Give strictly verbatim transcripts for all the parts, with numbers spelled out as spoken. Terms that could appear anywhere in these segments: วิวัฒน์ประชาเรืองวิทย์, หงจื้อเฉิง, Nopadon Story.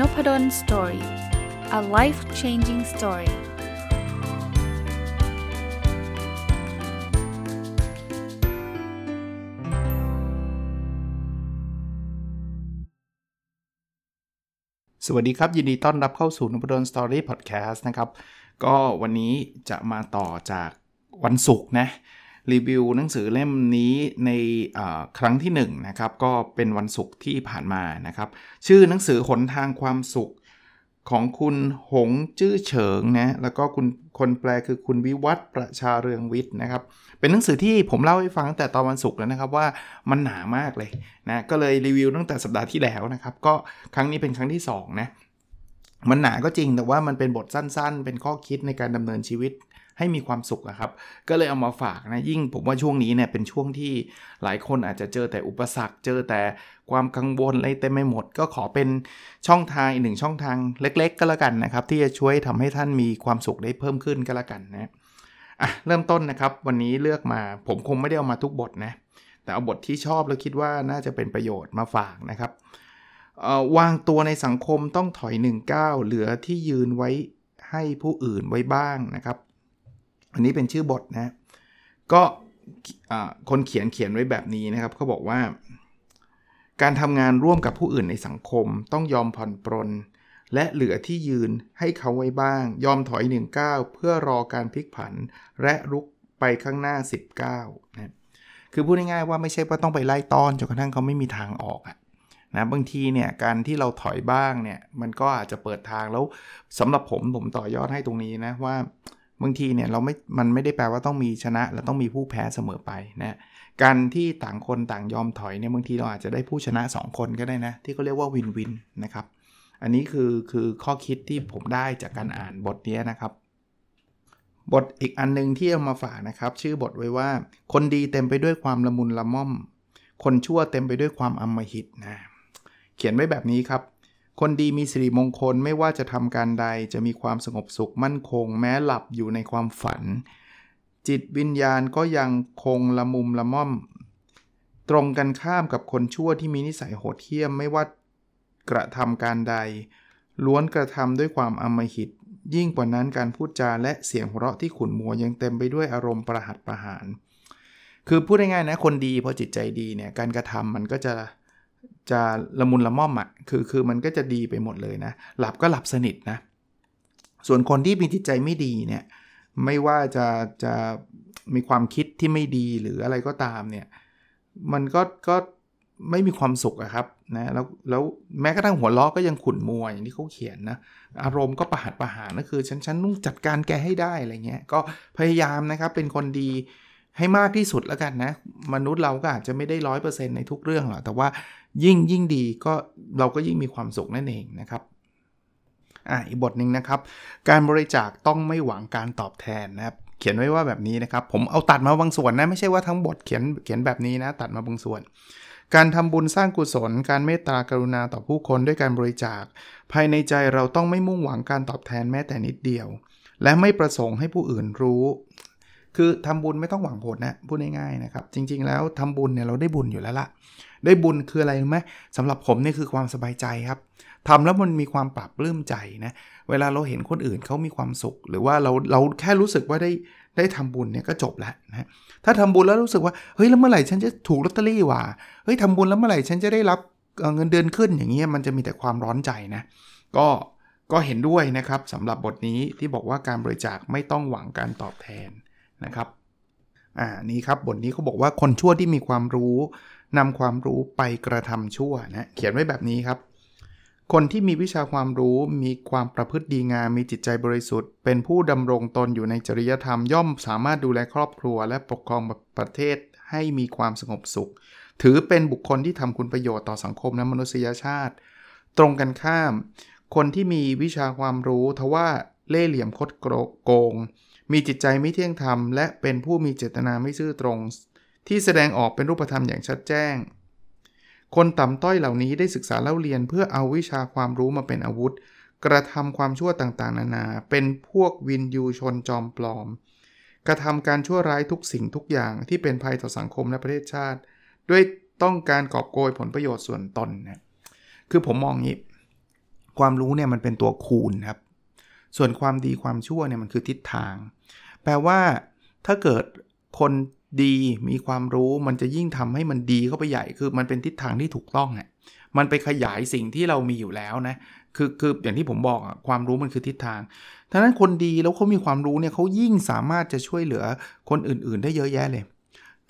Nopadon Story. A life-changing story.สวัสดีครับยินดีต้อนรับเข้าสู่ Nopadon Story Podcast นะครับก็วันนี้จะมาต่อจากวันศุกร์นะรีวิวหนังสือเล่มนี้ในครั้งที่หนึ่งนะครับก็เป็นวันศุกร์ที่ผ่านมานะครับชื่อหนังสือหนทางความสุขของคุณหงจื้อเฉิงนะแล้วก็คุณคนแปลคือคุณวิวัฒน์ประชาเรืองวิทย์นะครับเป็นหนังสือที่ผมเล่าให้ฟังตั้งแต่ตอนวันศุกร์แล้วนะครับว่ามันหนามากเลยนะก็เลยรีวิวตั้งแต่สัปดาห์ที่แล้วนะครับก็ครั้งนี้เป็นครั้งที่สองนะมันหนาก็จริงแต่ว่ามันเป็นบทสั้นๆเป็นข้อคิดในการดำเนินชีวิตให้มีความสุขนะครับก็เลยเอามาฝากนะยิ่งผมว่าช่วงนี้เนี่ยเป็นช่วงที่หลายคนอาจจะเจอแต่อุปสรรคเจอแต่ความกังวลอะไรเต็มไปหมดก็ขอเป็นช่องทางอีกหนึ่งช่องทางเล็กๆก็แล้วกันนะครับที่จะช่วยทำให้ท่านมีความสุขได้เพิ่มขึ้นก็แล้วกันนะอ่ะเริ่มต้นนะครับวันนี้เลือกมาผมคงไม่ได้เอามาทุกบทนะแต่เอาบทที่ชอบแล้วคิดว่าน่าจะเป็นประโยชน์มาฝากนะครับวางตัวในสังคมต้องถอยหนึ่งก้าวเหลือที่ยืนไว้ให้ผู้อื่นไว้บ้างนะครับอันนี้เป็นชื่อบทนะก็คนเขียนเขียนไว้แบบนี้นะครับเขาบอกว่าการทำงานร่วมกับผู้อื่นในสังคมต้องยอมผ่อนปรนและเหลือที่ยืนให้เขาไว้บ้างยอมถอยหนึ่งก้าวเพื่อรอการพลิกผันและรุกไปข้างหน้าสิบเก้านะคือพูดง่ายๆว่าไม่ใช่ว่าต้องไปไล่ต้อนจนกระทั่งเขาไม่มีทางออกอะนะบางทีเนี่ยการที่เราถอยบ้างเนี่ยมันก็อาจจะเปิดทางแล้วสำหรับผมผมต่อยอดให้ตรงนี้นะว่าบางทีเนี่ยเราไม่มันไม่ได้แปลว่าต้องมีชนะและต้องมีผู้แพ้เสมอไปนะการที่ต่างคนต่างยอมถอยเนี่ยบางทีเราอาจจะได้ผู้ชนะสองคนก็ได้นะที่เขาเรียกว่าวินวินนะครับอันนี้คือคือข้อคิดที่ผมได้จากการอ่านบทนี้นะครับบทอีกอันนึงที่เอามาฝากนะครับชื่อบทไว้ว่าคนดีเต็มไปด้วยความละมุนละม่อมคนชั่วเต็มไปด้วยความอำมหิตนะเขียนไว้แบบนี้ครับคนดีมีสิริมงคลไม่ว่าจะทำการใดจะมีความสงบสุขมั่นคงแม้หลับอยู่ในความฝันจิตวิญญาณก็ยังคงละมุมละม่อมตรงกันข้ามกับคนชั่วที่มีนิสัยโหดเหี้ยมไม่ว่ากระทำการใดล้วนกระทำด้วยความอำมหิตยิ่งกว่านั้นการพูดจาและเสียงหัวเราะที่ขุ่นมัวยังเต็มไปด้วยอารมณ์ประหัตประหารคือพูดง่ายๆนะคนดีพอจิตใจดีเนี่ยการกระทำมันก็จะจะละมุนละม่อมอ่ะคือคือมันก็จะดีไปหมดเลยนะหลับก็หลับสนิทนะส่วนคนที่มีจิตใจไม่ดีเนี่ยไม่ว่าจะจะมีความคิดที่ไม่ดีหรืออะไรก็ตามเนี่ยมันก็ก็ไม่มีความสุขอะครับนะแล้วแล้วแม้กระทั่งหัวล้อก็ยังขุ่นมัวอย่างที่เขาเขียนนะอารมณ์ก็ประหัตประหารก็คือฉันฉันต้องจัดการแกให้ได้อะไรเงี้ยก็พยายามนะครับเป็นคนดีให้มากที่สุดแล้วกันนะมนุษย์เราก็อาจจะไม่ได้ ร้อยเปอร์เซ็นต์ ในทุกเรื่องหรอกแต่ว่ายิ่งยิ่งดีก็เราก็ยิ่งมีความสุขนั่นเองนะครับอ่ะอีกบทนึงนะครับการบริจาคต้องไม่หวังการตอบแทนนะครับเขียนไว้ว่าแบบนี้นะครับผมเอาตัดมาบางส่วนนะไม่ใช่ว่าทั้งบทเขียนเขียนแบบนี้นะตัดมาบางส่วนการทำบุญสร้างกุศลการเมตตากรุณาต่อผู้คนด้วยการบริจาคภายในใจเราต้องไม่มุ่งหวังการตอบแทนแม้แต่นิดเดียวและไม่ประสงค์ให้ผู้อื่นรู้คือทำบุญไม่ต้องหวังผลนะพูดง่ายๆนะครับจริงๆแล้วทำบุญเนี่ยเราได้บุญอยู่แล้วล่ะได้บุญคืออะไรรู้ไหมสำหรับผมนี่คือความสบายใจครับทำแล้วมันมีความปลาบปลื้มใจนะเวลาเราเห็นคนอื่นเขามีความสุขหรือว่าเราเราแค่รู้สึกว่าได้ได้ทำบุญเนี่ยก็จบแล้วนะถ้าทำบุญแล้วรู้สึกว่าเฮ้ยแล้วเมื่อไหร่ฉันจะถูกลอตเตอรี่วะเฮ้ยทำบุญแล้วเมื่อไหร่ฉันจะได้รับเงินเดือนขึ้นอย่างเงี้ยมันจะมีแต่ความร้อนใจนะก็ก็เห็นด้วยนะครับสำหรับบทนี้ที่บอกว่าการบริจาคไม่ต้องหวังการตอบแทนนะครับอ่านี่ครับบทนี้เขาบอกว่าคนชั่วที่มีความรู้นำความรู้ไปกระทำชั่วนะเขียนไว้แบบนี้ครับคนที่มีวิชาความรู้มีความประพฤติดีงามมีจิตใจบริสุทธิ์เป็นผู้ดำรงตนอยู่ในจริยธรรมย่อมสามารถดูแลครอบครัวและปกครองประเทศให้มีความสงบสุขถือเป็นบุคคลที่ทำคุณประโยชน์ต่อสังคมและมนุษยชาติตรงกันข้ามคนที่มีวิชาความรู้ทว่าเล่ห์เหลี่ยมคดโกงมีจิตใจไม่เที่ยงธรรมและเป็นผู้มีเจตนาไม่ซื่อตรงที่แสดงออกเป็นรูปธรรมอย่างชัดแจ้งคนต่ำต้อยเหล่านี้ได้ศึกษาเล่าเรียนเพื่อเอาวิชาความรู้มาเป็นอาวุธกระทำความชั่วต่างๆนานาเป็นพวกวินยูชนจอมปลอมกระทำการชั่วร้ายทุกสิ่งทุกอย่างที่เป็นภัยต่อสังคมและประเทศชาติด้วยต้องการกอบโกยผลประโยชน์ส่วนตนนะคือผมมองงี้ ความรู้เนี่ยมันเป็นตัวคูณครับส่วนความดีความชั่วเนี่ยมันคือทิศทางแปลว่าถ้าเกิดคนดีมีความรู้มันจะยิ่งทำให้มันดีเข้าไปใหญ่คือมันเป็นทิศทางที่ถูกต้องเนี่ยมันไปขยายสิ่งที่เรามีอยู่แล้วนะคือคืออย่างที่ผมบอกอ่ะความรู้มันคือทิศทางดังนั้นคนดีแล้วเขามีความรู้เนี่ยเขายิ่งสามารถจะช่วยเหลือคนอื่นๆได้เยอะแยะเลย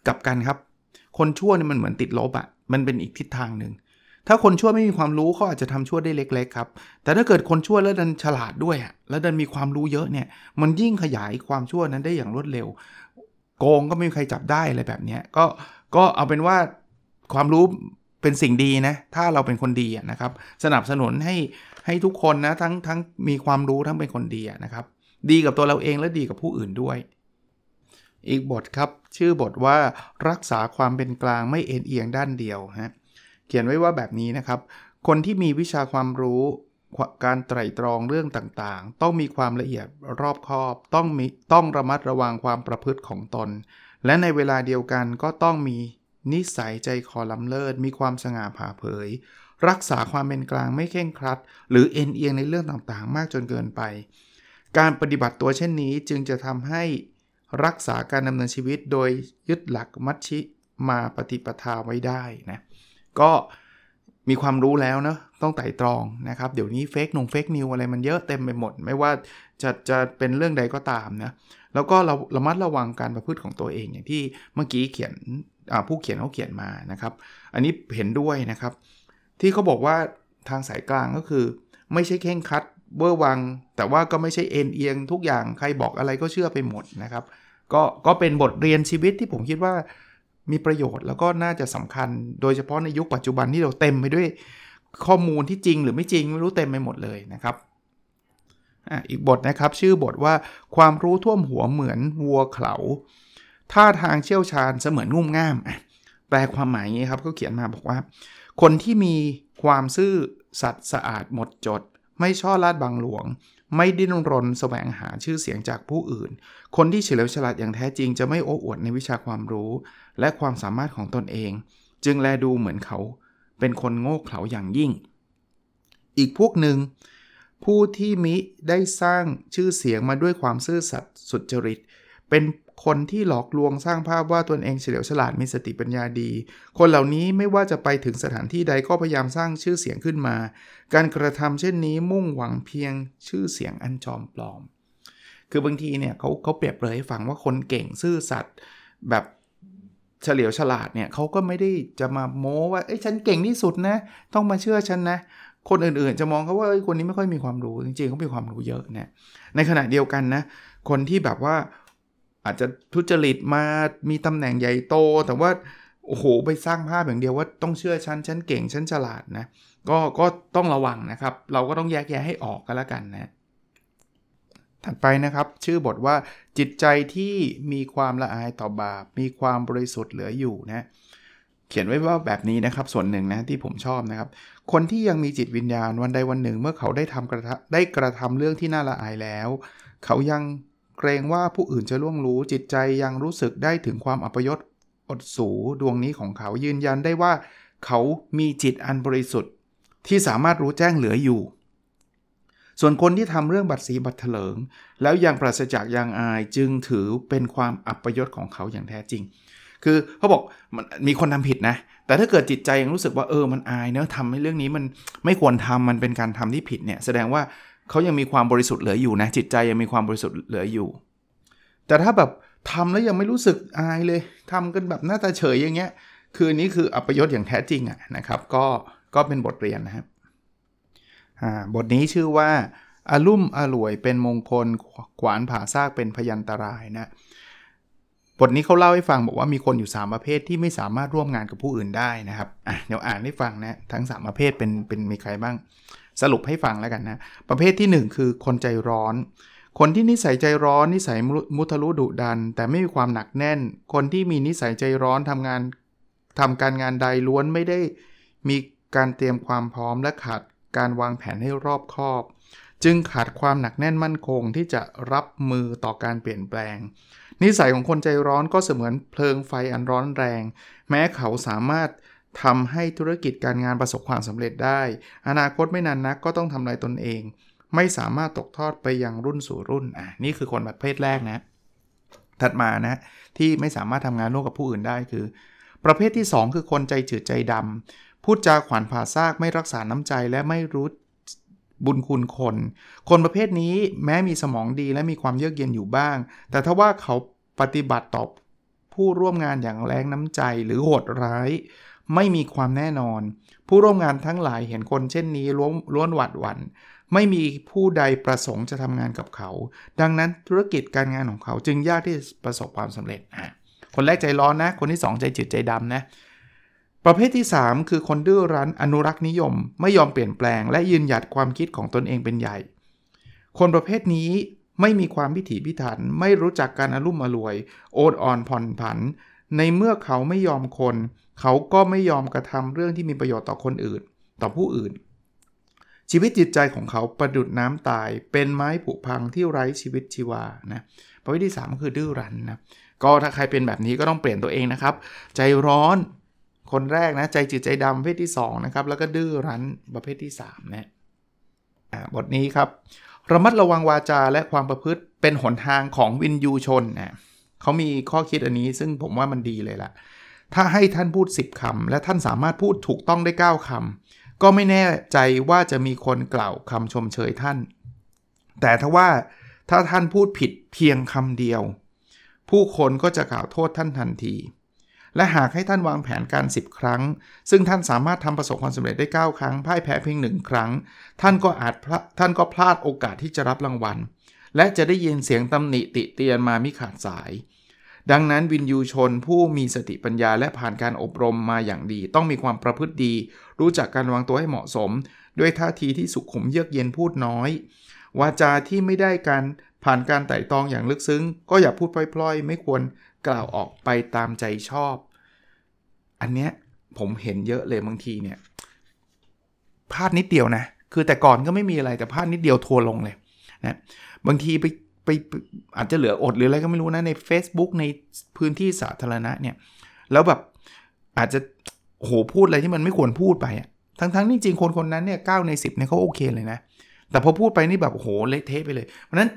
กลับกันครับคนชั่วเนี่ยมันเหมือนติดลบอ่ะมันเป็นอีกทิศทางนึงถ้าคนชั่วไม่มีความรู้เขาอาจจะทำชั่วได้เล็กๆครับแต่ถ้าเกิดคนชั่วแล้วดันฉลาดด้วยอ่ะแล้วดันมีความรู้เยอะเนี่ยมันยิ่งขยายความชั่วนั้นได้อย่างรวดเร็วโกงก็ไม่มีใครจับได้อะไรแบบนี้ก็ก็เอาเป็นว่าความรู้เป็นสิ่งดีนะถ้าเราเป็นคนดีนะครับสนับสนุนให้ให้ทุกคนนะทั้งทั้งมีความรู้ทั้งเป็นคนดีนะครับดีกับตัวเราเองและดีกับผู้อื่นด้วยอีกบทครับชื่อบทว่ารักษาความเป็นกลางไม่เอ็นเอียงด้านเดียวฮะเขียนไว้ว่าแบบนี้นะครับคนที่มีวิชาความรู้การไตร่ตรองเรื่องต่างๆต้องมีความละเอียดรอบคอบต้องมีต้องระมัดระวังความประพฤติของตนและในเวลาเดียวกันก็ต้องมีนิสัยใจคอล้ำเลิศมีความสง่าผ่าเผยรักษาความเป็นกลางไม่เคร่งครัดหรือเอ็นเอียงในเรื่องต่างๆมากจนเกินไปการปฏิบัติตัวเช่นนี้จึงจะทำให้รักษาการดำเนินชีวิตโดยยึดหลักมัชฌิมาปฏิปทาไว้ได้นะก็มีความรู้แล้วเนาะต้องไตร่ตรองนะครับเดี๋ยวนี้เฟคนิวเฟคนิวอะไรมันเยอะเต็มไปหมดไม่ว่าจะจะเป็นเรื่องใดก็ตามนะแล้วก็เราระมัดระวังการประพฤติของตัวเองอย่างที่เมื่อกี้เขียนผู้เขียนเขาเขียนมานะครับอันนี้เห็นด้วยนะครับที่เขาบอกว่าทางสายกลางก็คือไม่ใช่เคร่งครัดเบ้อวังแต่ว่าก็ไม่ใช่เอ็นเอียงทุกอย่างใครบอกอะไรก็เชื่อไปหมดนะครับก็ก็เป็นบทเรียนชีวิตที่ผมคิดว่ามีประโยชน์แล้วก็น่าจะสำคัญโดยเฉพาะในยุคปัจจุบันที่เราเต็มไปด้วยข้อมูลที่จริงหรือไม่จริงไม่รู้เต็มไปหมดเลยนะครับอ่ะอีกบทนะครับชื่อบทว่าความรู้ท่วมหัวเหมือนวัวเขลาท่าทางเชี่ยวชาญเสมือนงุ่มง่ามแปลความหมายนี้ครับเขาเขียนมาบอกว่าคนที่มีความซื่อสัตย์สะอาดหมดจดไม่ช่อลาดบังหลวงไม่ดิ้นรนแสวงหาชื่อเสียงจากผู้อื่นคนที่เฉลียวฉลาดอย่างแท้จริงจะไม่โอ้อวดในวิชาความรู้และความสามารถของตนเองจึงแลดูเหมือนเขาเป็นคนโง่เขลาอย่างยิ่งอีกพวกหนึ่งผู้ที่มิได้สร้างชื่อเสียงมาด้วยความซื่อสัตย์สุจริตเป็นคนที่หลอกลวงสร้างภาพว่าตนเองเฉลียวฉลาดมีสติปัญญาดีคนเหล่านี้ไม่ว่าจะไปถึงสถานที่ใดก็พยายามสร้างชื่อเสียงขึ้นมาการกระทำเช่นนี้มุ่งหวังเพียงชื่อเสียงอันจอมปลอมคือบางทีเนี่ยเขาเขาเปรียบเลยให้ฟังว่าคนเก่งซื่อสัตย์แบบเฉลียวฉลาดเนี่ยเขาก็ไม่ได้จะมาโม้ว่าเอ้ยฉันเก่งที่สุดนะต้องมาเชื่อฉันนะคนอื่นๆจะมองเขาว่าคนนี้ไม่ค่อยมีความรู้จริงๆเขามีความรู้เยอะนะในขณะเดียวกันนะคนที่แบบว่าอาจจะทุจริตมามีตำแหน่งใหญ่โตแต่ว่าโอ้โหไปสร้างภาพอย่างเดียวว่าต้องเชื่อฉันฉันเก่งฉันฉลาดนะก็ก็ต้องระวังนะครับเราก็ต้องแยกแยะให้ออกกันละกันนะถัดไปนะครับชื่อบทว่าจิตใจที่มีความละอายต่อบาปมีความบริสุทธิ์เหลืออยู่นะเขียนไว้ว่าแบบนี้นะครับส่วนหนึ่งนะที่ผมชอบนะครับคนที่ยังมีจิตวิญญาณวันใดวันหนึ่งเมื่อเขาได้ทำกระทำได้กระทำเรื่องที่น่าละอายแล้วเขายังเกรงว่าผู้อื่นจะล่วงรู้จิตใจยังรู้สึกได้ถึงความอัปยศอดสูดวงนี้ของเขายืนยันได้ว่าเขามีจิตอันบริสุทธิ์ที่สามารถรู้แจ้งเหลืออยู่ส่วนคนที่ทำเรื่องบัดสีบัดเถลิงแล้วยังปราศจากยางอายจึงถือเป็นความอัปยศของเขาอย่างแท้จริงคือเขาบอกมันมีคนทำผิดนะแต่ถ้าเกิดจิตใจยังรู้สึกว่าเออมันอายเนอะทำให้เรื่องนี้มันไม่ควรทำมันเป็นการทำที่ผิดเนี่ยแสดงว่าเขายังมีความบริสุทธิ์เหลืออยู่นะจิตใจยังมีความบริสุทธิ์เหลืออยู่แต่ถ้าแบบทำแล้วยังไม่รู้สึกอายเลยทำกันแบบหน้าตาเฉยอย่างเงี้ยคือนี้คืออัปยศอย่างแท้จริงอะนะครับก็ก็เป็นบทเรียนนะครับอ่าบทนี้ชื่อว่าอลุ่มอล่วยเป็นมงคลขวานผ่าซากเป็นพยันตรายนะบทนี้เขาเล่าให้ฟังบอกว่ามีคนอยู่สามประเภทที่ไม่สามารถร่วมงานกับผู้อื่นได้นะครับอ่ะเดี๋ยวอ่านให้ฟังนะทั้งสามประเภทเป็นเป็นมีใครบ้างสรุปให้ฟังแล้วกันนะประเภทที่หนึ่งคือคนใจร้อนคนที่นิสัยใจร้อนนิสัยมุทะลุดุดันแต่ไม่มีความหนักแน่นคนที่มีนิสัยใจร้อนทำงานทำการงานใดล้วนไม่ได้มีการเตรียมความพร้อมและขาดการวางแผนให้รอบคอบจึงขาดความหนักแน่นมั่นคงที่จะรับมือต่อการเปลี่ยนแปลงนิสัยของคนใจร้อนก็เสมือนเพลิงไฟอันร้อนแรงแม้เขาสามารถ ทำให้ธุรกิจการงานประสบความสำเร็จได้อนาคตไม่นานนักก็ต้องทำลายตนเองไม่สามารถตกทอดไปยังรุ่นสู่รุ่นอ่ะนี่คือคนประเภทแรกนะถัดมานะที่ไม่สามารถทำงานร่วมกับผู้อื่นได้คือประเภทที่สองคือคนใจจืดใจดำพูดจาขวานผ่าซากไม่รักษาน้ำใจและไม่รู้บุญคุณคนคนประเภทนี้แม้มีสมองดีและมีความเยือกเย็นอยู่บ้างแต่ถ้าว่าเขาปฏิบัติต่อผู้ร่วมงานอย่างแรงน้ำใจหรือโหดร้ายไม่มีความแน่นอนผู้ร่วมงานทั้งหลายเห็นคนเช่นนี้ล้วนล้วนหวาดหวั่นไม่มีผู้ใดประสงค์จะทำงานกับเขาดังนั้นธุรกิจการงานของเขาจึงยากที่ประสบความสำเร็จอ่ะคนแรกใจร้อนนะคนที่สองใจจืดใจดำนะประเภทที่สามคือคนดื้อรั้นอนุรักษ์นิยมไม่ยอมเปลี่ยนแปลงและยืนหยัดความคิดของตนเองเป็นใหญ่คนประเภทนี้ไม่มีความพิถีพิถันไม่รู้จักการอารมณ์อรวยโอดอ่อนผ่อนผันในเมื่อเขาไม่ยอมคนเขาก็ไม่ยอมกระทำเรื่องที่มีประโยชน์ต่อคนอื่นต่อผู้อื่นชีวิตจิตใจของเขาประดุจน้ำตายเป็นไม้ผุพังที่ไร้ชีวิตชีวานะประเภทที่สามคือดื้อรั้นนะก็ถ้าใครเป็นแบบนี้ก็ต้องเปลี่ยนตัวเองนะครับใจร้อนคนแรกนะใจจืดใจดำประเภทที่สองนะครับแล้วก็ดื้อรั้นประเภทที่สามนะอ่าบทนี้ครับระมัดระวังวาจาและความประพฤติเป็นหนทางของวินยูชนนะเขามีข้อคิดอันนี้ซึ่งผมว่ามันดีเลยล่ะถ้าให้ท่านพูดสิบคำและท่านสามารถพูดถูกต้องได้เก้าคำก็ไม่แน่ใจว่าจะมีคนกล่าวคำชมเชยท่านแต่ถ้าว่าถ้าท่านพูดผิดเพียงคำเดียวผู้คนก็จะกล่าวโทษท่านทันทีและหากให้ท่านวางแผนการสิบครั้งซึ่งท่านสามารถทำประสบความสำเร็จได้เก้าครั้งพ่ายแพ้เพียงหนึ่งครั้งท่านก็อาจท่านก็พลาดโอกาสที่จะรับรางวัลและจะได้ยินเสียงตำหนิติเตียนมามิขาดสายดังนั้นวินยูชนผู้มีสติปัญญาและผ่านการอบรมมาอย่างดีต้องมีความประพฤติดีรู้จักการวางตัวให้เหมาะสมด้วยท่าทีที่สุขุมเยือกเย็นพูดน้อยวาจาที่ไม่ได้การผ่านการไต่ตองอย่างลึกซึ้งก็อย่าพูดพล่อยๆไม่ควรกล่าวออกไปตามใจชอบอันเนี้ยผมเห็นเยอะเลยบางทีเนี่ยพลาดนิดเดียวนะคือแต่ก่อนก็ไม่มีอะไรแต่พลาดนิดเดียวทัวร์ลงเลยนะบางทีไปไปอาจจะเหลืออดหรืออะไรก็ไม่รู้นะใน Facebook ในพื้นที่สาธารณะเนี่ยแล้วแบบอาจจะโหพูดอะไรที่มันไม่ควรพูดไปอ่ะทั้งๆจริงๆคนคนนั้นเนี่ยเก้าในสิบเนี่ยเขาโอเคเลยนะแต่พอพูดไปนี่แบบโหเละเทะไปเลยเพราะนั้น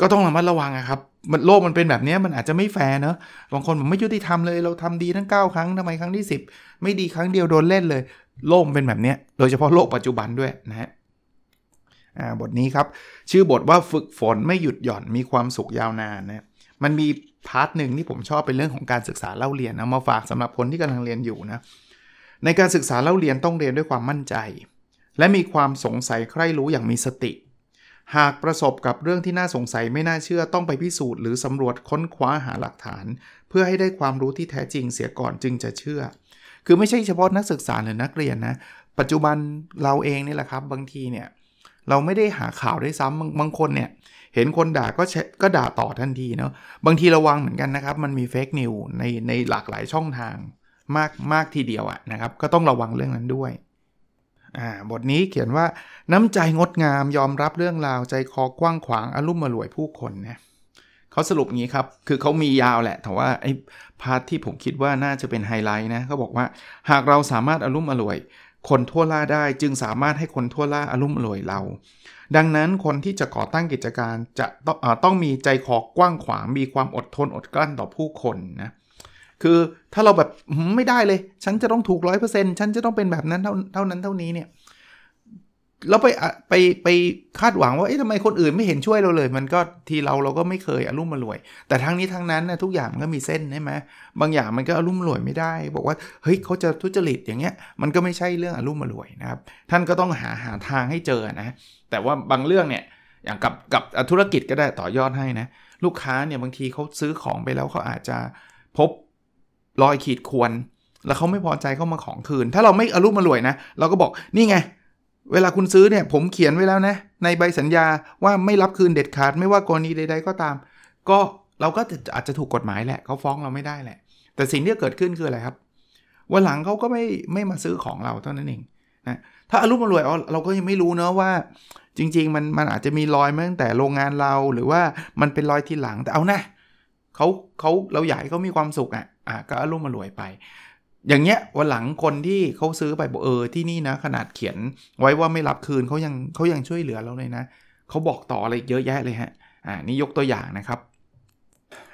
ก็ต้องระมัดระวังครับมันโลกมันเป็นแบบนี้มันอาจจะไม่แฟร์เนอะบางคนผมไม่ยุติธรรมเลยเราทำดีทั้งเก้าครั้งทำไมครั้งที่สิบไม่ดีครั้งเดียวโดนเล่นเลยโลกเป็นแบบนี้โดยเฉพาะโลกปัจจุบันด้วยนะฮะอ่าบทนี้ครับชื่อบทว่าฝึกฝนไม่หยุดหย่อนมีความสุขยาวนานนะมันมีพาร์ทนึงที่ผมชอบเป็นเรื่องของการศึกษาเล่าเรียนเอามาฝากสำหรับคนที่กำลังเรียนอยู่นะในการศึกษาเล่าเรียนต้องเรียนด้วยความมั่นใจและมีความสงสัยใคร่รู้อย่างมีสติหากประสบกับเรื่องที่น่าสงสัยไม่น่าเชื่อต้องไปพิสูจน์หรือสำรวจค้นคว้าหาหลักฐานเพื่อให้ได้ความรู้ที่แท้จริงเสียก่อนจึงจะเชื่อคือไม่ใช่เฉพาะนักศึกษาหรือนักเรียนนะปัจจุบันเราเองนี่แหละครับบางทีเนี่ยเราไม่ได้หาข่าวได้ซ้ำบางคนเนี่ยเห็นคนด่าก็ก็ด่าต่อทันทีเนาะบางทีระวังเหมือนกันนะครับมันมีเฟกนิวในในหลากหลายช่องทางมากมากทีเดียวอะนะครับก็ต้องระวังเรื่องนั้นด้วยอ่าบทนี้เขียนว่าน้ำใจงดงามยอมรับเรื่องราวใจคอกว้างขวางอลุ่มอร่วยผู้คนนะเขาสรุปงี้ครับคือเขามียาวแหละแต่ว่าไอ้พาร์ทที่ผมคิดว่าน่าจะเป็นไฮไลท์นะเขาบอกว่าหากเราสามารถอลุ่มอร่วยคนทั่วล่าได้จึงสามารถให้คนทั่วล่าอลุ่มอร่วยเราดังนั้นคนที่จะก่อตั้งกิจการจะต้องเอ่อต้องมีใจคอกว้างขวางมีความอดทนอดกลั้นต่อผู้คนนะคือถ้าเราแบบไม่ได้เลยฉันจะต้องถูก หนึ่งร้อยเปอร์เซ็นต์ ฉันจะต้องเป็นแบบนั้นเท่าเท่านั้นเท่านี้เนี่ยแล้วไปไปไปคาดหวังว่าเอ๊ะทำไมคนอื่นไม่เห็นช่วยเราเลยมันก็ทีเราเราก็ไม่เคยอลุ่มอร่วยแต่ทั้งนี้ทั้งนั้นนะทุกอย่างมันก็มีเส้นใช่มั้ยบางอย่างมันก็อลุ่มอร่วยไม่ได้บอกว่าเฮ้ยเขาจะทุจริตอย่างเงี้ยมันก็ไม่ใช่เรื่องอลุ่มอร่วยนะครับท่านก็ต้องหาหาทางให้เจอนะแต่ว่าบางเรื่องเนี่ยอย่างกับกับธุรกิจก็ได้ต่อยอดให้นะลูกค้าเนี่ยบางทีเขาซื้อของไปแล้วเขาอาจจะพบรอยขีดข่วนแล้วเขาไม่พอใจเข้ามาของคืนถ้าเราไม่อลุ่มอร่วยนะเราก็บอกนี่ไงเวลาคุณซื้อเนี่ยผมเขียนไว้แล้วนะในใบสัญญาว่าไม่รับคืนเด็ดขาดไม่ว่ากรณีใดๆก็ตามก็เราก็อาจจะถูกกฎหมายแหละเขาฟ้องเราไม่ได้แหละแต่สิ่งที่เกิดขึ้นคืออะไรครับวันหลังเขาก็ไม่ไม่มาซื้อของเราเท่านั้นเองนะถ้าอลุ่มอร่วยเราก็ยังไม่รู้เนาะว่าจริงๆมันมันอาจจะมีรอยมาตั้งแต่โรงงานเราหรือว่ามันเป็นรอยทีหลังแต่เอานะเขาเขาเราอยากให้เขามีความสุขอ่ะก็อลุ่มอร่วยไป อย่างเงี้ยวันหลังคนที่เขาซื้อไปบอกเออที่นี่นะขนาดเขียนไว้ว่าไม่รับคืนเขายังเขายังช่วยเหลือเราเลยนะเขาบอกต่ออะไรเยอะแยะเลยฮะอ่านี่ยกตัวอย่างนะครับ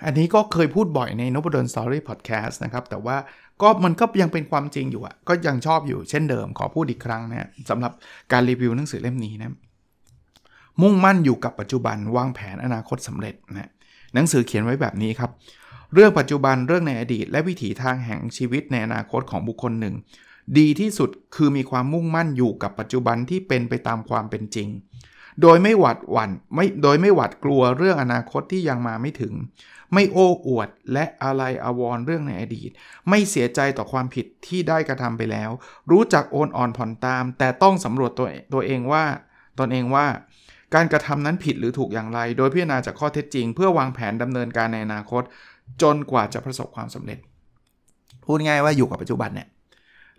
อันนี้ก็เคยพูดบ่อยใน Nopadon Story Podcast นะครับแต่ว่าก็มันก็ยังเป็นความจริงอยู่อ่ะก็ยังชอบอยู่เช่นเดิมขอพูดอีกครั้งนะสำหรับการรีวิวหนังสือเล่มนี้นะมุ่งมั่นอยู่กับปัจจุบันวางแผนอนาคตสำเร็จนะหนังสือเขียนไว้แบบนี้ครับเรื่องปัจจุบันเรื่องในอดีตและวิถีทางแห่งชีวิตในอนาคตของบุคคลหนึ่งดีที่สุดคือมีความมุ่งมั่นอยู่กับปัจจุบันที่เป็นไปตามความเป็นจริงโดยไม่หวาดหวั่นไม่โดยไม่หวาดกลัวเรื่องอนาคตที่ยังมาไม่ถึงไม่โอ้อวดและอะไรอาวรณ์เรื่องในอดีตไม่เสียใจต่อความผิดที่ได้กระทำไปแล้วรู้จักโอนอ่อนผ่อนตามแต่ต้องสำรวจตัวตัวเองว่าตนเองว่าการกระทำนั้นผิดหรือถูกอย่างไรโดยพิจารณาจากข้อเท็จจริงเพื่อวางแผนดำเนินการในอนาคตจนกว่าจะประสบความสำเร็จพูดง่ายว่าอยู่กับปัจจุบันเนี่ย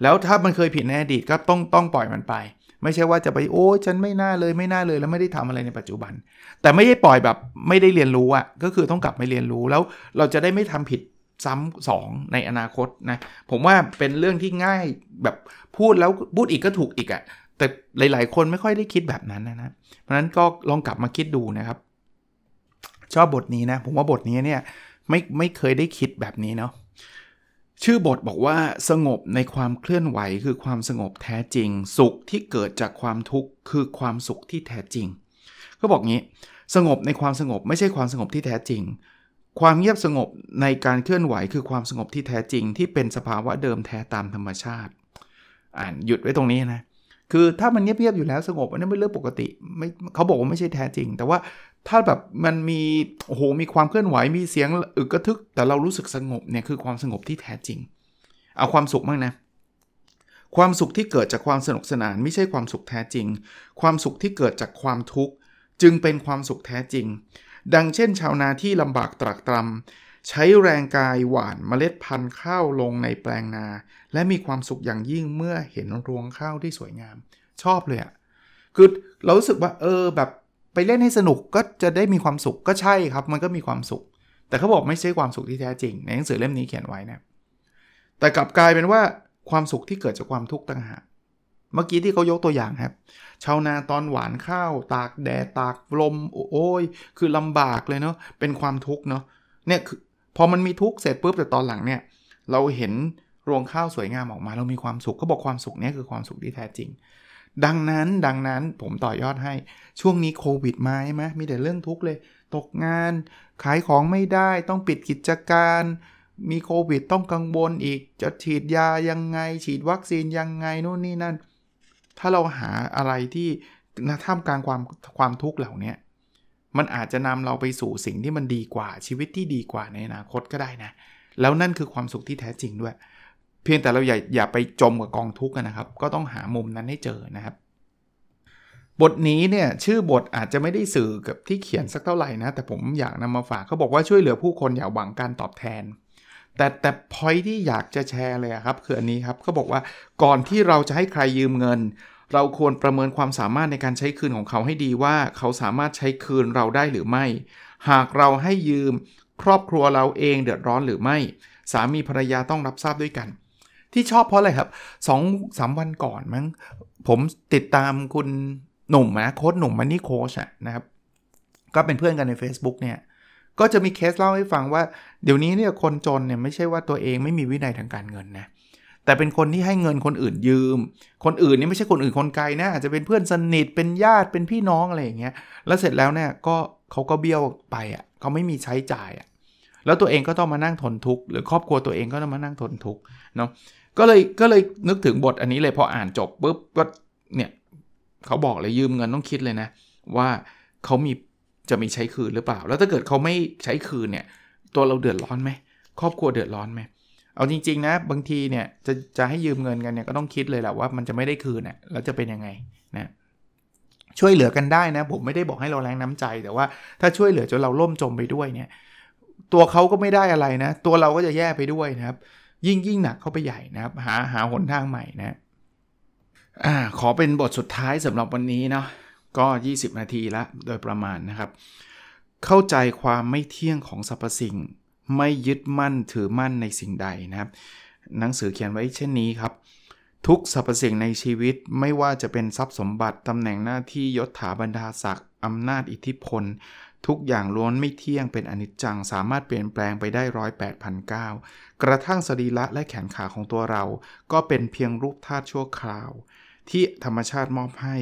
แล้วถ้ามันเคยผิดในอดีตก็ต้องต้องปล่อยมันไปไม่ใช่ว่าจะไปโอ้ฉันไม่น่าเลยไม่น่าเลยแล้วไม่ได้ทำอะไรในปัจจุบันแต่ไม่ได้ปล่อยแบบไม่ได้เรียนรู้อ่ะก็คือต้องกลับไปเรียนรู้แล้วเราจะได้ไม่ทำผิดซ้ำสองในอนาคตนะผมว่าเป็นเรื่องที่ง่ายแบบพูดแล้วพูดอีกก็ถูกอีกอ่ะแต่หลายๆคนไม่ค่อยได้คิดแบบนั้นนะนะเพราะฉะนั้นก็ลองกลับมาคิดดูนะครับชอบบทนี้นะผมว่าบทนี้เนี่ยไม่ไม่เคยได้คิดแบบนี้เนาะชื่อบทบอกว่าสงบในความเคลื่อนไหวคือความสงบแท้จริงสุขที่เกิดจากความทุกข์คือความสุขที่แท้จริงก็บอกงี้สงบในความสงบไม่ใช่ความสงบที่แท้จริงความเงียบสงบในการเคลื่อนไหวคือความสงบที่แท้จริงที่เป็นสภาวะเดิมแท้ตามธรรมชาติอ่านหยุดไว้ตรงนี้นะคือถ้ามันเงียบๆอยู่แล้วสงบอันนั้นเป็นเรื่องปกติไม่เขาบอกว่าไม่ใช่แท้จริงแต่ว่าถ้าแบบมันมีโอ้โหมีความเคลื่อนไหวมีเสียงอึกกระทึกแต่เรารู้สึกสงบเนี่ยคือความสงบที่แท้จริงเอาความสุขบ้างนะความสุขที่เกิดจากความสนุกสนานไม่ใช่ความสุขแท้จริงความสุขที่เกิดจากความทุกข์จึงเป็นความสุขแท้จริงดังเช่นชาวนาที่ลำบากตรากตรำใช้แรงกายหว่านเมล็ดพันธุ์ข้าวลงในแปลงนาและมีความสุขอย่างยิ่งเมื่อเห็นรวงข้าวที่สวยงามชอบเลยอ่ะคือเรารู้สึกว่าเออแบบไปเล่นให้สนุกก็จะได้มีความสุขก็ใช่ครับมันก็มีความสุขแต่เขาบอกไม่ใช่ความสุขที่แท้จริงในหนังสือเล่มนี้เขียนไว้นะแต่กลับกลายเป็นว่าความสุขที่เกิดจากความทุกข์ต่างหากเมื่อกี้ที่เขายกตัวอย่างครับชาวนาตอนหว่านข้าวตากแดดตากลมโอ้ยคือลำบากเลยเนาะเป็นความทุกข์เนาะเนี่ยคือพอมันมีทุกข์เสร็จปุ๊บแต่ตอนหลังเนี่ยเราเห็นรวงข้าวสวยงามออกมาเรามีความสุขเขาบอกความสุขนี้คือความสุขที่แท้จริงดังนั้นดังนั้นผมต่อยอดให้ช่วงนี้โควิดมาใช่ไหมมีแต่เรื่องทุกข์เลยตกงานขายของไม่ได้ต้องปิดกิจการมีโควิดต้องกังวลอีกจะฉีดยายังไงฉีดวัคซีนยังไงนู่นนี่นั่นถ้าเราหาอะไรที่ท่ามกลางความความทุกข์เหล่านี้มันอาจจะนำเราไปสู่สิ่งที่มันดีกว่าชีวิตที่ดีกว่าในอนาคตก็ได้นะแล้วนั่นคือความสุขที่แท้จริงด้วยเพียงแต่เราอย่าอย่าไปจมกับกองทุกข์นะครับก็ต้องหามุมนั้นให้เจอนะครับบทนี้เนี่ยชื่อบทอาจจะไม่ได้สื่อกับที่เขียนสักเท่าไหร่นะแต่ผมอยากนำมาฝากเขาบอกว่าช่วยเหลือผู้คนอย่าหวังการตอบแทนแต่แต่ point ที่อยากจะแชร์เลยครับคืออันนี้ครับเขาบอกว่าก่อนที่เราจะให้ใครยืมเงินเราควรประเมินความสามารถในการใช้คืนของเขาให้ดีว่าเขาสามารถใช้คืนเราได้หรือไม่หากเราให้ยืมครอบครัวเราเองเดือดร้อนหรือไม่สามีภรรยาต้องรับทราบด้วยกันที่ชอบเพราะอะไรครับ สองถึงสาม วันก่อนมั้งผมติดตามคุณหนุ่มนะโค้ชหนุ่มมันนี่โค้ชอ่ะนะครับก็เป็นเพื่อนกันใน Facebook เนี่ยก็จะมีเคสเล่าให้ฟังว่าเดี๋ยวนี้เนี่ยคนจนเนี่ยไม่ใช่ว่าตัวเองไม่มีวินัยทางการเงินนะแต่เป็นคนที่ให้เงินคนอื่นยืมคนอื่นนี่ไม่ใช่คนอื่นคนไกลนะอาจจะเป็นเพื่อนสนิทเป็นญาติเป็นพี่น้องอะไรอย่างเงี้ยแล้วเสร็จแล้วเนี่ยก็เขาก็เบี้ยวไปอ่ะเขาไม่มีใช้จ่ายอ่ะแล้วตัวเองก็ต้องมานั่งทนทุกข์หรือครอบครัวตัวเองก็ต้องมานั่งทนทุกข์เนาะก็เลยก็เลยนึกถึงบทอันนี้เลยพออ่านจบปุ๊บก็เนี่ยเขาบอกเลยยืมเงินต้องคิดเลยนะว่าเขามีจะมีใช้คืนหรือเปล่าแล้วถ้าเกิดเขาไม่ใช้คืนเนี่ยตัวเราเดือดร้อนไหมครอบครัวเดือดร้อนไหมเอาจริงๆนะบางทีเนี่ยจะจะให้ยืมเงินกันเนี่ยก็ต้องคิดเลยแหละว่ามันจะไม่ได้คืนเนี่ยแล้วจะเป็นยังไงนะช่วยเหลือกันได้นะผมไม่ได้บอกให้เราแรงน้ำใจแต่ว่าถ้าช่วยเหลือจนเราล่มจมไปด้วยเนี่ยตัวเขาก็ไม่ได้อะไรนะตัวเราก็จะแย่ไปด้วยนะครับยิ่งยิ่งหนักเข้าไปใหญ่นะครับหาหาหนทางใหม่นะอ่าขอเป็นบทสุดท้ายสำหรับวันนี้เนาะก็ยี่สิบนาทีละโดยประมาณนะครับเข้าใจความไม่เที่ยงของสรรพสิ่งไม่ยึดมั่นถือมั่นในสิ่งใดนะครับ หนังสือเขียนไว้เช่นนี้ครับทุกสรรพสิ่งในชีวิตไม่ว่าจะเป็นทรัพย์สมบัติตำแหน่งหน้าที่ยศถาบรรดาศักดิ์อำนาจอิทธิพลทุกอย่างล้วนไม่เที่ยงเป็นอนิจจังสามารถเปลี่ยนแปลงไปได้ร้อยแปดพันเก้ากระทั่งสรีระและแขนขาของตัวเราก็เป็นเพียงรูปธาตุชั่วคราวที่ธรรมชาติมอบให้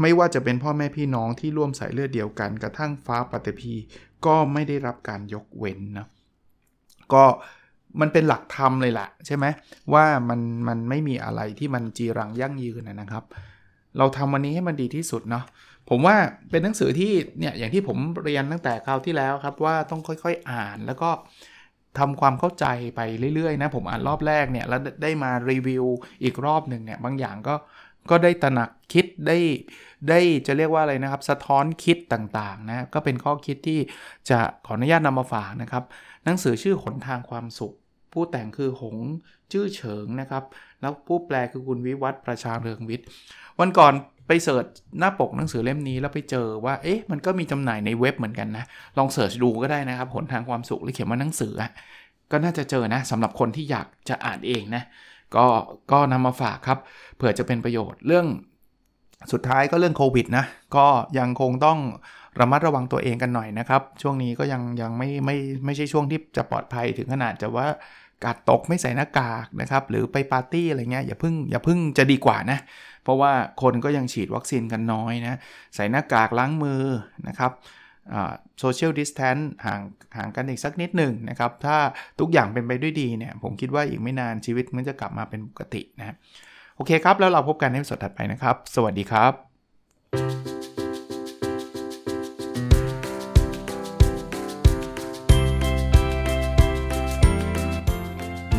ไม่ว่าจะเป็นพ่อแม่พี่น้องที่ร่วมสายเลือดเดียวกันกระทั่งฟ้าปฏิภีก็ไม่ได้รับการยกเว้นนะก็มันเป็นหลักธรรมเลยแหละใช่ไหมว่ามันมันไม่มีอะไรที่มันจีรังยั่งยืนนะครับเราทำวันนี้ให้มันดีที่สุดเนาะผมว่าเป็นหนังสือที่เนี่ยอย่างที่ผมเรียนตั้งแต่คราวที่แล้วครับว่าต้องค่อยๆอ่านแล้วก็ทำความเข้าใจไปเรื่อยๆนะผมอ่านรอบแรกเนี่ยแล้วได้มารีวิวอีกรอบหนึ่งเนี่ยบางอย่างก็ก็ได้ตระหนักคิดได้ได้จะเรียกว่าอะไรนะครับสะท้อนคิดต่างๆนะก็เป็นข้อคิดที่จะขออนุญาตนำมาฝากนะครับหนังสือชื่อหนทางความสุขผู้แต่งคือหงจื้อเฉิงนะครับแล้วผู้แปลคือคุณวิวัฒน์ประชาเรืองวิทย์วันก่อนไปเสิร์ชหน้าปกหนังสือเล่มนี้แล้วไปเจอว่าเอ๊ะมันก็มีจำหน่ายในเว็บเหมือนกันนะลองเสิร์ชดูก็ได้นะครับหนทางความสุขหรือเขียนว่าหนังสือก็น่าจะเจอนะสำหรับคนที่อยากจะอ่านเองนะก็ก็นำมาฝากครับเผื่อจะเป็นประโยชน์เรื่องสุดท้ายก็เรื่องโควิดนะก็ยังคงต้องระมัดระวังตัวเองกันหน่อยนะครับช่วงนี้ก็ยังยังไม่ไม่ไม่ใช่ช่วงที่จะปลอดภัยถึงขนาดจะว่ากาดตกไม่ใส่หน้ากากนะครับหรือไปปาร์ตี้อะไรเงี้ยอย่าเพิ่งอย่าเพิ่งจะดีกว่านะเพราะว่าคนก็ยังฉีดวัคซีนกันน้อยนะใส่หน้ากากล้างมือนะครับโซเชียลดิสแทนซ์ห่างห่างกันอีกสักนิดหนึ่งนะครับถ้าทุกอย่างเป็นไปด้วยดีเนี่ยผมคิดว่าอีกไม่นานชีวิตมันจะกลับมาเป็นปกตินะโอเคครับแล้วเราพบกันในตอนถัดไปนะครับสวัสดีครับ